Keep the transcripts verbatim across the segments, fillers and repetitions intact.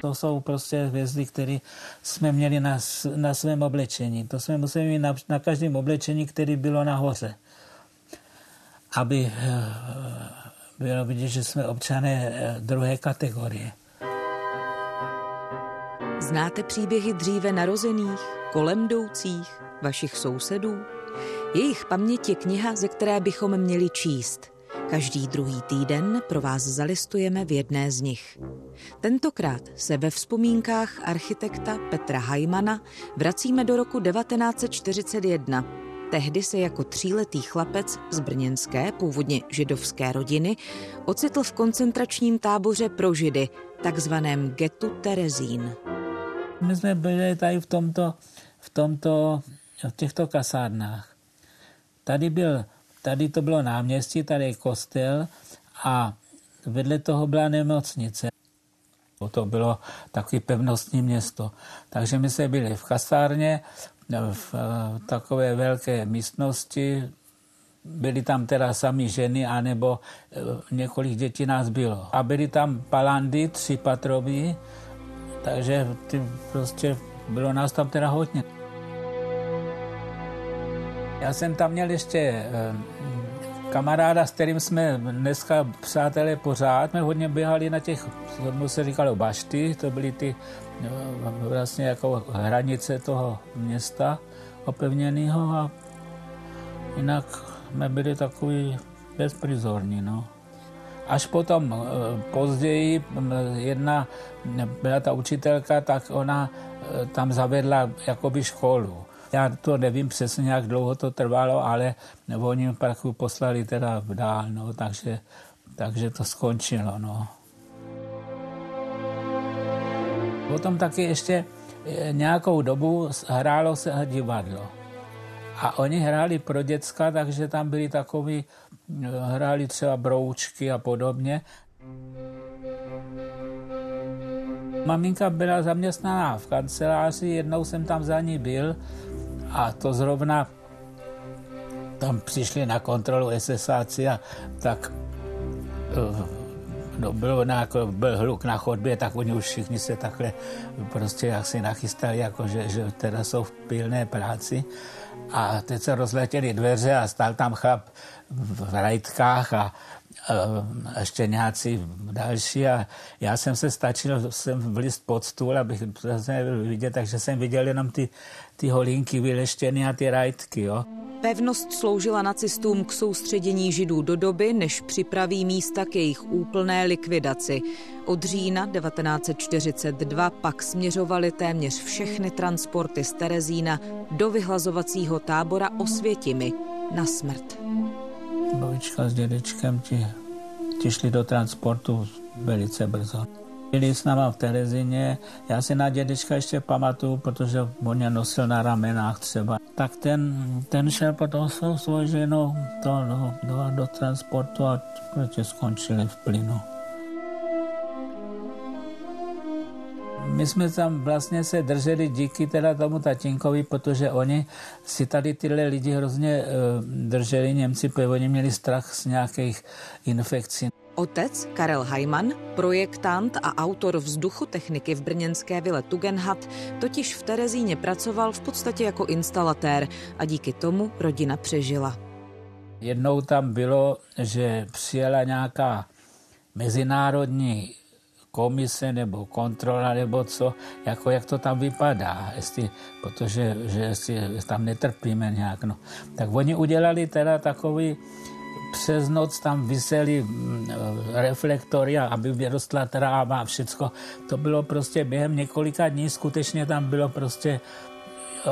To jsou prostě hvězdy, které jsme měli na, na svém oblečení. To jsme museli mít na, na každém oblečení, které bylo nahoře. Aby bylo vidět, že jsme občané druhé kategorie. Znáte příběhy dříve narozených, kolem jdoucích, vašich sousedů? Jejich paměť je kniha, ze které bychom měli číst. Každý druhý týden pro vás zalistujeme v jedné z nich. Tentokrát se ve vzpomínkách architekta Petra Haimana vracíme do roku devatenáct set čtyřicet jedna. Tehdy se jako tříletý chlapec z brněnské, původně židovské rodiny ocitl v koncentračním táboře pro židy, takzvaném getu Terezín. My jsme byli tady v tomto, v tomto, v těchto kasárnách. Tady byl Tady to bylo náměstí, tady je kostel a vedle toho byla nemocnice. To bylo takové pevnostní město. Takže my jsme byli v kasárně, v takové velké místnosti. Byly tam teda sami ženy, anebo několik dětí nás bylo. A byly tam palandy, tři patrobí, takže prostě bylo nás tam teda hodně. Já jsem tam měl ještě kamaráda, s kterým jsme dneska přátelé pořád. My hodně běhali na těch, co se říkalo, bašty, to byly ty vlastně jako hranice toho města opevněného a jinak jsme byli takový bezprizorní, no. Až potom později jedna byla ta učitelka, tak ona tam zavedla jakoby školu. Já to nevím přesně, jak dlouho to trvalo, ale oni pak poslali teda dál, no, takže, takže to skončilo. No. Potom taky ještě nějakou dobu hrálo se divadlo. A oni hráli pro děcka, takže tam byli takový, hráli třeba broučky a podobně. Maminka byla zaměstnaná v kanceláři, jednou jsem tam za ní byl a to zrovna tam přišli na kontrolu esesáci a tak no, bylo nějak, byl hluk na chodbě, tak oni už všichni se takhle prostě jak si nachystali, jako že, že teda jsou v pilné práci a teď se rozletěly dveře a stál tam chlap v rajtkách a a ještě nějací další a já jsem se stačil, jsem vlist pod stůl, abych byl vidět, takže jsem viděl jenom ty, ty holinky vyleštěny a ty rajtky, jo. Pevnost sloužila nacistům k soustředění židů do doby, než připraví místa k jejich úplné likvidaci. Od října devatenáct set čtyřicet dva pak směřovaly téměř všechny transporty z Terezína do vyhlazovacího tábora Osvětimi na smrt. Babička s dědečkem ti, ti šli do transportu velice brzo. Byli s náma v Terezíně, já si na dědečka ještě pamatuju, protože on je nosil na ramenách třeba. Tak ten, ten šel potom svou svou ženou to, no, do, do transportu a tě skončili v plynu. My jsme tam vlastně se drželi díky teda tomu tatínkovi, protože oni si tady tyhle lidi hrozně drželi Němci, protože oni měli strach z nějakých infekcí. Otec Karel Haimann, projektant a autor vzduchotechniky v brněnské vile Tugendhat, totiž v Terezíně pracoval v podstatě jako instalatér a díky tomu rodina přežila. Jednou tam bylo, že přijela nějaká mezinárodní komise nebo kontrola nebo co, jako jak to tam vypadá, jestli, protože že jestli tam netrpíme nějak. No. Tak oni udělali teda takový, přes noc tam visely reflektory, aby vyrostla tráva a všecko. To bylo prostě během několika dní, skutečně tam bylo prostě,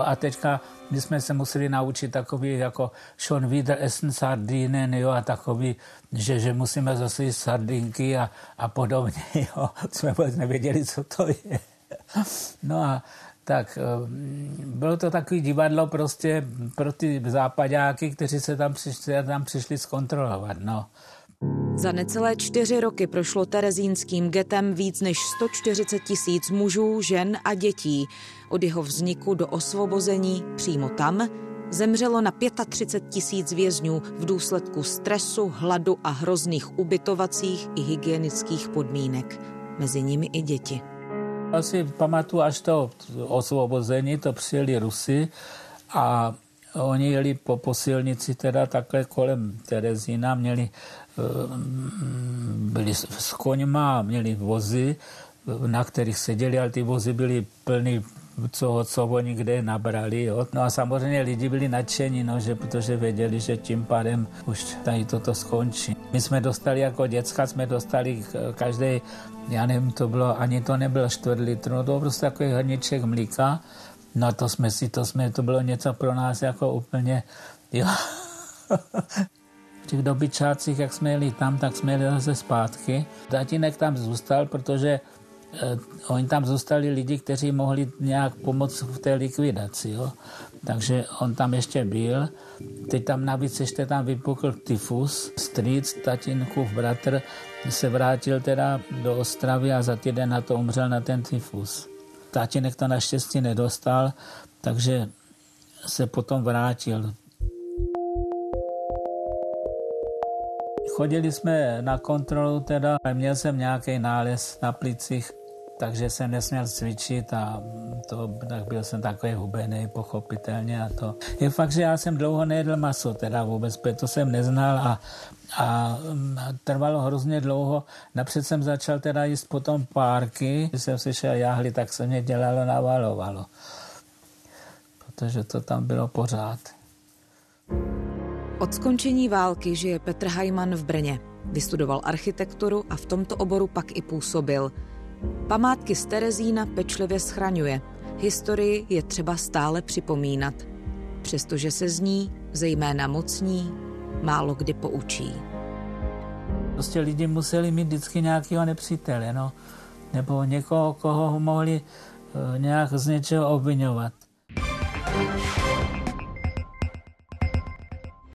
a teďka my jsme se museli naučit takový jako schon wieder essen sardinen, jo, a takový, že, že musíme zase jíst sardinky a, a podobně, jo. Jsme vůbec nevěděli, co to je. No a tak bylo to takový divadlo prostě pro ty západáky, kteří se tam přišli, tam přišli zkontrolovat, no. Za necelé čtyři roky prošlo terezínským getem víc než sto čtyřicet tisíc mužů, žen a dětí. Od jeho vzniku do osvobození přímo tam zemřelo na třicet pět tisíc vězňů v důsledku stresu, hladu a hrozných ubytovacích i hygienických podmínek. Mezi nimi i děti. Asi pamatuju, až to osvobození, to přijeli Rusy a oni jeli po, po silnici teda takhle kolem Terezína, měli, byli s koňma, měli vozy, na kterých seděli, ale ty vozy byly plný co, co oni kde nabrali. Jo. No a samozřejmě lidi byli nadšení, no, že, protože věděli, že tím pádem už tady toto skončí. My jsme dostali jako děcka, jsme dostali každý, já nevím, to bylo, ani to nebylo čtvrt litru, no to byl prostě takový hrníček mlíka. No to jsme si, to jsme, to bylo něco pro nás jako úplně, jo. V těch dobyčácích, jak jsme jeli tam, tak jsme jeli zase zpátky. Tatínek tam zůstal, protože eh, oni tam zůstali lidi, kteří mohli nějak pomoct v té likvidaci, jo. Takže on tam ještě byl. Teď tam navíc ještě tam vypukl tyfus. Strýc, tatínkův bratr, se vrátil teda do Ostravy a za týden na to umřel na ten tyfus. Tatínek to naštěstí nedostal, takže se potom vrátil. Chodili jsme na kontrolu teda, měl jsem nějaký nález na plicích, takže jsem nesměl cvičit a to, tak byl jsem takový hubený, pochopitelně a to. Je fakt, že já jsem dlouho nejedl maso teda vůbec, to jsem neznal a, a trvalo hrozně dlouho. Napřed jsem začal teda jíst potom párky, když jsem slyšel jáhly, tak se mě dělalo, navalovalo, protože to tam bylo pořád. Od skončení války žije Petr Haimann v Brně. Vystudoval architekturu a v tomto oboru pak i působil. Památky z Terezína pečlivě schraňuje. Historii je třeba stále připomínat, přestože se z ní, zejména mocní, málo kdy poučí. Prostě lidi museli mít vždycky nějakého nepřítele, no, nebo někoho, koho mohli nějak z něčeho obvinovat.